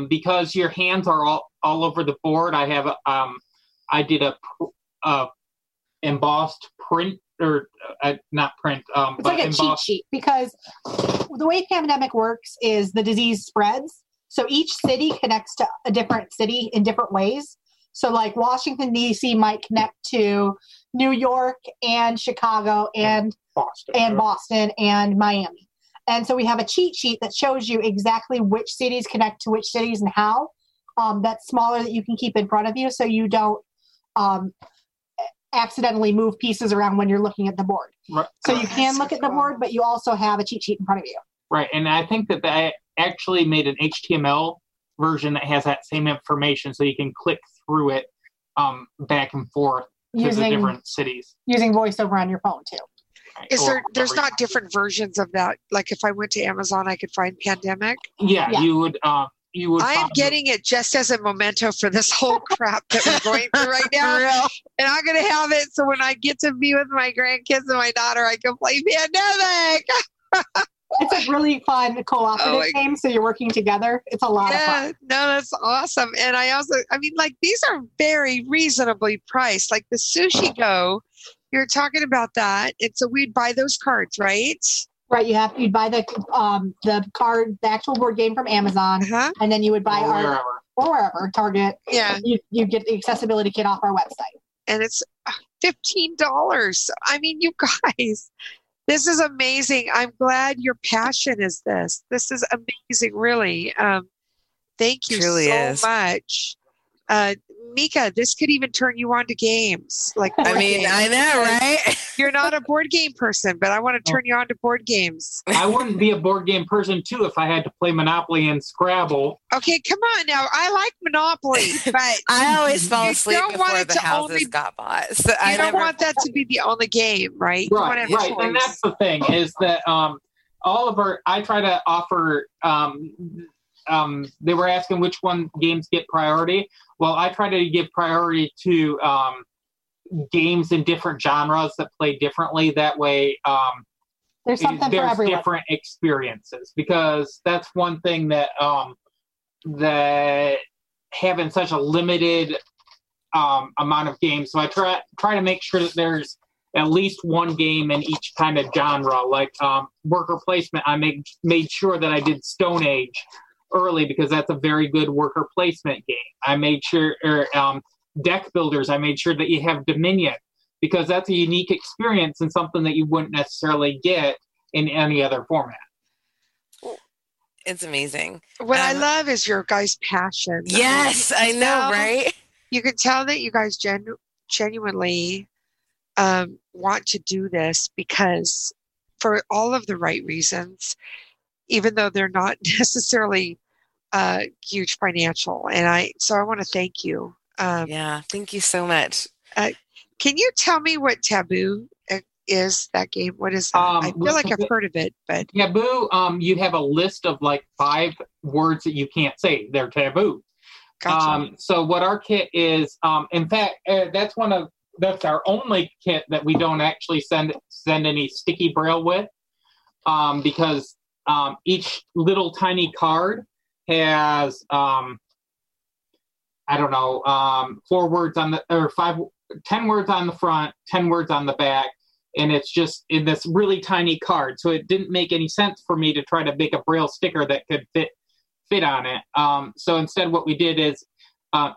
because your hands are all over the board. I have I did a embossed print. It's like a cheat sheet, because the way Pandemic works is the disease spreads. So each city connects to a different city in different ways. So like Washington, D.C. might connect to New York and Chicago and Boston, and Miami. And so we have a cheat sheet that shows you exactly which cities connect to which cities and how. That's smaller that you can keep in front of you so you don't accidentally move pieces around when you're looking at the board. Right. So you can look at the board, but you also have a cheat sheet in front of you. Right, and I think that they actually made an HTML version that has that same information, so you can click through it back and forth to the different cities. Using VoiceOver on your phone, too. Right. There's not different versions of that? Like, if I went to Amazon, I could find Pandemic? Yeah. You would... I am getting it just as a memento for this whole crap that we're going through right now. And I'm going to have it so when I get to be with my grandkids and my daughter, I can play Pandemic. It's a really fun cooperative game. So you're working together. It's a lot of fun. No, that's awesome. And I also, I mean, like, these are very reasonably priced. Like the Sushi Go, you're talking about that. And so we'd buy those cards, right? Right. You'd buy the card, the actual board game from Amazon, and then you would buy wherever, Target. Yeah. You get the accessibility kit off our website. And it's $15. I mean, you guys, this is amazing. I'm glad your passion is this. This is amazing, really. Thank you so much. Mika, this could even turn you on to games. Like, I mean, games. I know, right? You're not a board game person, but I want to turn you on to board games. I wouldn't be a board game person, too, if I had to play Monopoly and Scrabble. Okay, come on now. I like Monopoly, but... I always fall asleep before the houses got bought. So I don't want that to be the only game, right? Right. And that's the thing, is that all of our... I try to offer... they were asking which one games get priority. Well, I try to give priority to games in different genres that play differently. That way, there's for different experiences, because that's one thing that that having such a limited amount of games. So I try to make sure that there's at least one game in each kind of genre. Like worker placement, I made sure that I did Stone Age early, because that's a very good worker placement game. I made sure, deck builders, I made sure that you have Dominion, because that's a unique experience and something that you wouldn't necessarily get in any other format. It's amazing. What I love is your guys' passion. Yes, I know, right? You can tell that you guys genuinely want to do this, because for all of the right reasons, even though they're not necessarily huge financial. And so I want to thank you. Thank you so much. Can you tell me what Taboo is, that game? What is that? I feel like I've heard of it, but. Taboo, you have a list of like 5 words that you can't say. They're taboo. Gotcha. So what our kit is, in fact, that's our only kit that we don't actually send any sticky Braille with, because each little tiny card has, 4 words on the, or 10 words on the front, 10 words on the back. And it's just in this really tiny card. So it didn't make any sense for me to try to make a Braille sticker that could fit on it. So instead what we did is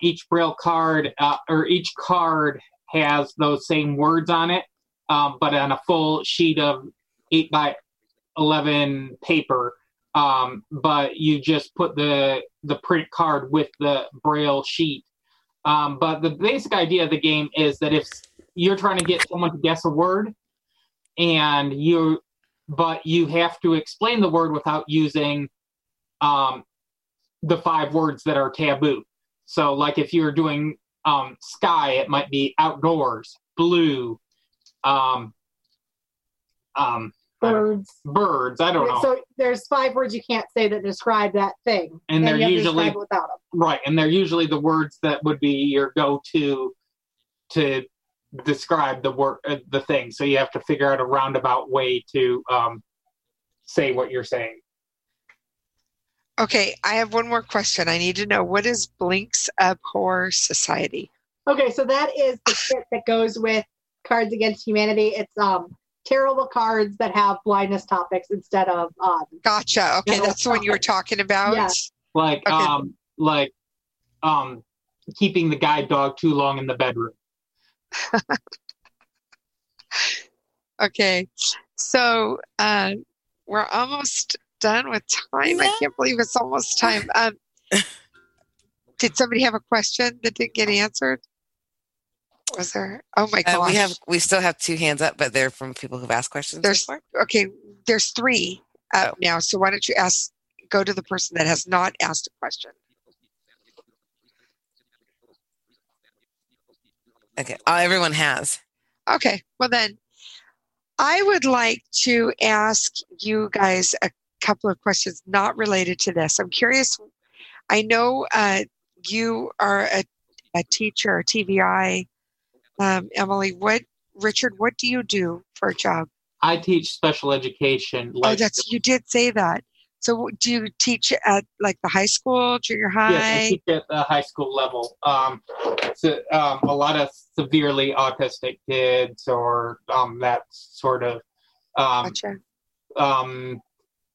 each Braille card, or each card has those same words on it, but on a full sheet of 8x11 paper, but you just put the print card with the Braille sheet. But the basic idea of the game is that if you're trying to get someone to guess a word, but you have to explain the word without using the 5 words that are taboo. So like if you're doing sky, it might be outdoors, blue, Birds. I don't know. So there's 5 words you can't say that describe that thing. And they're usually describe it without them. Right. And they're usually the words that would be your go-to to describe the word, the thing. So you have to figure out a roundabout way to say what you're saying. Okay. I have one more question. I need to know, what is Blink's Abhor Society? Okay. So that is the kit that goes with Cards Against Humanity. It's terrible cards that have blindness topics instead of gotcha. Okay, that's the one you were talking about. Yes. Like okay. Keeping the guide dog too long in the bedroom. Okay. So we're almost done with time. Yeah. I can't believe it's almost time. Did somebody have a question that didn't get answered? Was there? Oh my gosh. We still have 2 hands up, but they're from people who've asked questions. There's 3 now. So why don't you go to the person that has not asked a question. Okay. Everyone has. Okay. Well then I would like to ask you guys a couple of questions not related to this. I'm curious. I know you are a teacher, a TVI. Emily, what do you do for a job? I teach special education. Like, you did say that. So do you teach at like the high school, junior high? Yes, I teach at the high school level. A lot of severely autistic kids or that sort of. Gotcha.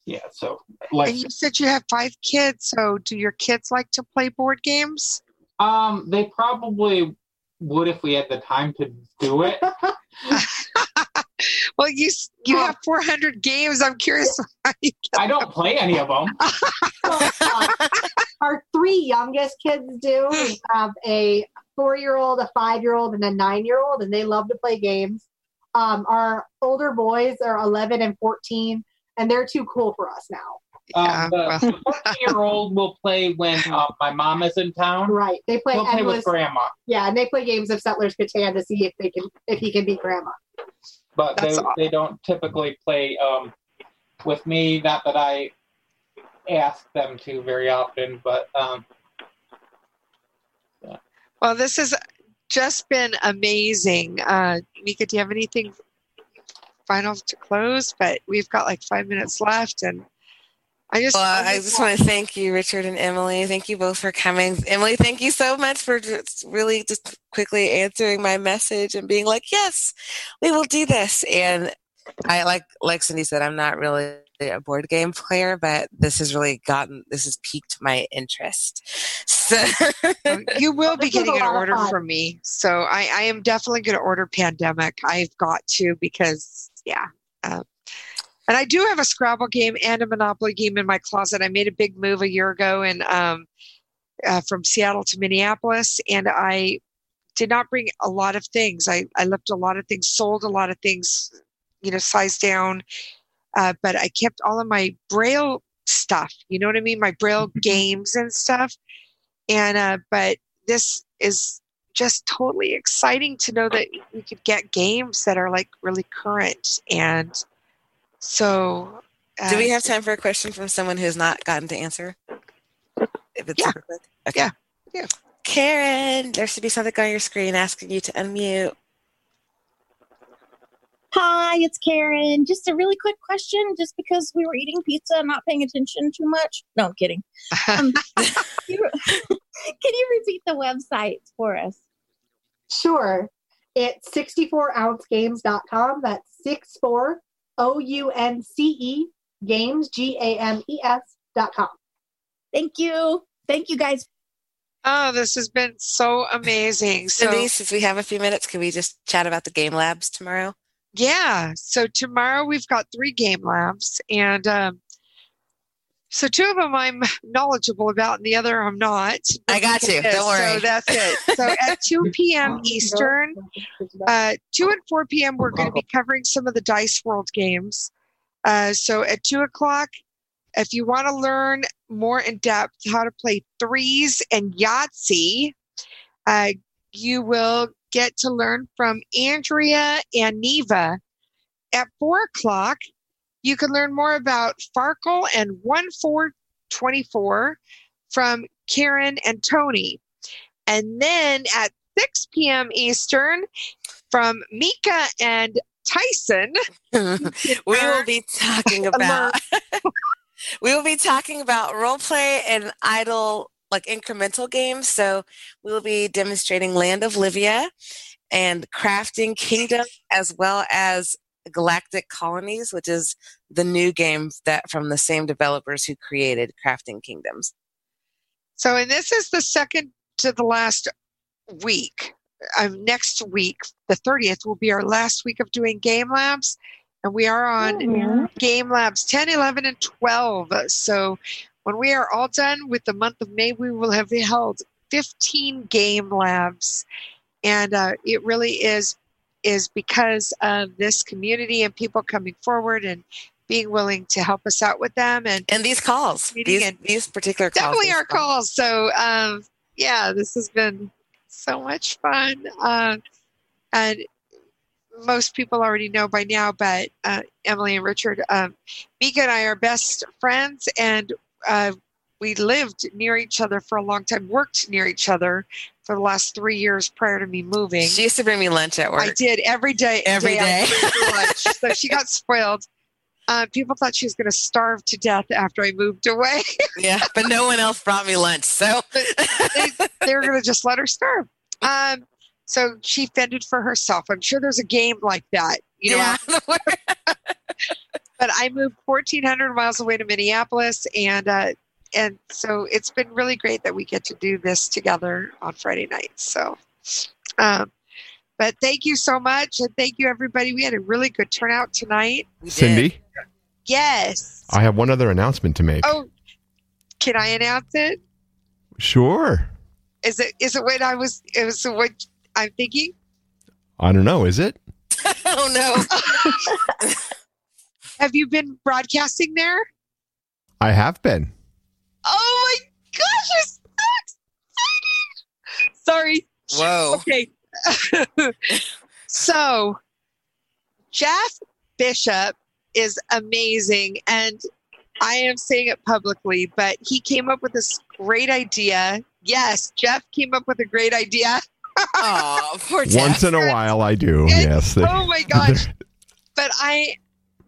Yeah, so like. And you said you have 5 kids. So do your kids like to play board games? They probably would if we had the time to do it. Well, you have 400 games. I'm curious. I don't play any of them. Well, our 3 youngest kids do. We have a 4-year-old, a 5-year-old, and a 9-year-old, and they love to play games. Our older boys are 11 and 14, and they're too cool for us now. The 14-year-old will play when my mom is in town. Right. They play. We'll play with Grandma. Yeah, and they play games of Settlers of Catan to see if he can beat Grandma. But they don't typically play with me. Not that I ask them to very often, but yeah. Well, this has just been amazing. Mika, do you have anything final to close? But we've got like 5 minutes left, and I just want to thank you, Richard and Emily. Thank you both for coming. Emily, thank you so much for just really just quickly answering my message and being like, yes, we will do this. And I like Cindy said, I'm not really a board game player, but this has piqued my interest. So you will be getting an order from me. So I am definitely going to order Pandemic. I've got to because, yeah. And I do have a Scrabble game and a Monopoly game in my closet. I made a big move a year ago and from Seattle to Minneapolis, and I did not bring a lot of things. I left a lot of things, sold a lot of things, sized down. But I kept all of my Braille stuff. You know what I mean? My Braille games and stuff. And but this is just totally exciting to know that we could get games that are like really current and. So, do we have time for a question from someone who's not gotten to answer? If it's super quick. Okay. Yeah. Karen, there should be something on your screen asking you to unmute. Hi, it's Karen. Just a really quick question, just because we were eating pizza and not paying attention too much. No, I'm kidding. Can you repeat the website for us? Sure. It's 64ouncegames.com. That's 64. OUNCE Games GAMES.com. Thank you guys. Oh, this has been so amazing. Cindy, since we have a few minutes, can we just chat about the game labs tomorrow? Yeah. So tomorrow we've got 3 game labs, and so 2 of them I'm knowledgeable about, and the other I'm not. I got you. Don't worry. So that's it. So at 2 p.m. Eastern, 2 and 4 p.m. we're going to be covering some of the Dice World games. So at 2 o'clock, if you want to learn more in depth how to play threes and Yahtzee, you will get to learn from Andrea and Neva. At 4 o'clock, you can learn more about Farkle and 1424 from Karen and Tony. And then at 6 p.m. Eastern from Mika and Tyson. We will be talking about role play and idle, like incremental games. So we'll be demonstrating Land of Livia and Crafting Kingdom, as well as Galactic Colonies, which is the new game that from the same developers who created Crafting Kingdoms. So, and this is the second to the last week. Next week, the 30th, will be our last week of doing Game Labs, and we are on Game Labs 10, 11, and 12. So when we are all done with the month of May, we will have held 15 Game Labs, and it really is because of this community and people coming forward and being willing to help us out with them. And these calls, these particular calls. Definitely our calls. So, this has been so much fun. And most people already know by now, but Emily and Richard, Mika and I are best friends, and we lived near each other for a long time, worked near each other for the last 3 years prior to me moving. She used to bring me lunch at work. I did every day. Lunch, so she got spoiled. People thought she was going to starve to death after I moved away. Yeah, but no one else brought me lunch, so they were going to just let her starve. So she fended for herself. I'm sure there's a game like that, you know. But I moved 1,400 miles away to Minneapolis, and so it's been really great that we get to do this together on Friday nights. So, but thank you so much, and thank you everybody. We had a really good turnout tonight. Cindy? Yes. I have one other announcement to make. Oh, can I announce it? Sure. Is it what I was? It was what I'm thinking. I don't know. Is it? Oh no. Have you been broadcasting there? I have been. Oh my gosh, I'm so excited. Sorry. Whoa. Okay. So, Jeff Bishop is amazing, and I am saying it publicly, but he came up with this great idea. Yes, Jeff came up with a great idea. Oh, poor Jeff. Once in a while I do, yes. Oh my gosh.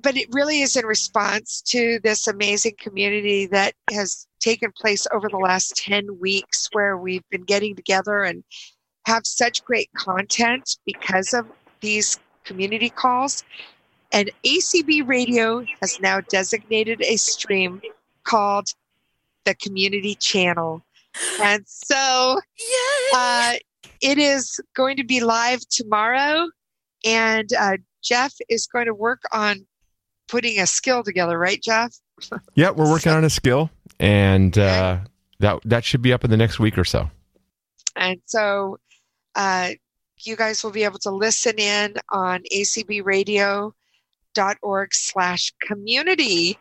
But it really is in response to this amazing community that has taken place over the last 10 weeks where we've been getting together and have such great content because of these community calls. And ACB Radio has now designated a stream called the Community Channel. And so it is going to be live tomorrow. And Jeff is going to work on putting a skill together, right, Jeff? Yeah, we're working on a skill, and that should be up in the next week or so. And so you guys will be able to listen in on acbradio.org/community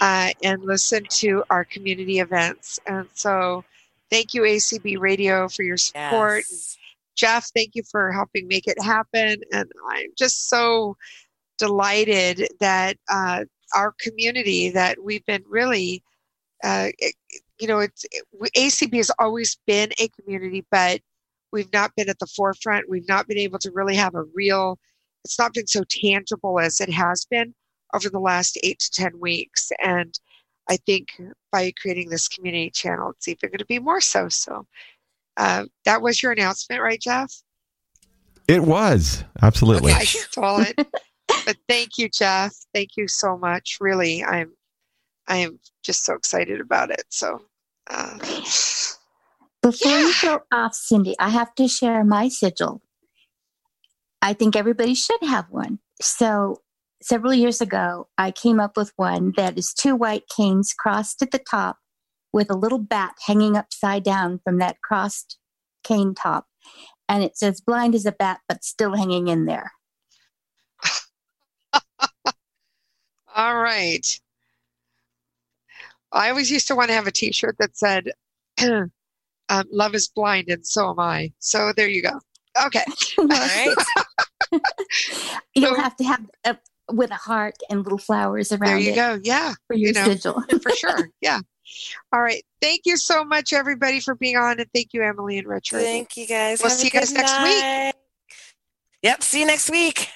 and listen to our community events. And so thank you, ACB Radio, for your support. Yes. Jeff, thank you for helping make it happen. And I'm just so delighted that our community that we've been really, ACB has always been a community, but we've not been at the forefront. We've not been able to really have a real, it's not been so tangible as it has been over the last 8 to 10 weeks. And I think by creating this community channel, it's even going to be more so. So that was your announcement, right, Jeff? It was. Absolutely. Okay, I stole it. But thank you, Jeff. Thank you so much. Really, I am just so excited about it. So, before you go off, Cindy, I have to share my sigil. I think everybody should have one. So, several years ago, I came up with one that is two white canes crossed at the top, with a little bat hanging upside down from that crossed cane top, and it says "blind as a bat, but still hanging in there." All right. I always used to want to have a T-shirt that said, "Love is blind, and so am I." So there you go. Okay. All right. You'll have to have with a heart and little flowers around. There you go. Yeah. For your sigil, for sure. Yeah. All right. Thank you so much, everybody, for being on, and thank you, Emily and Richard. Thank you, guys. We'll see you guys next week. Yep. See you next week.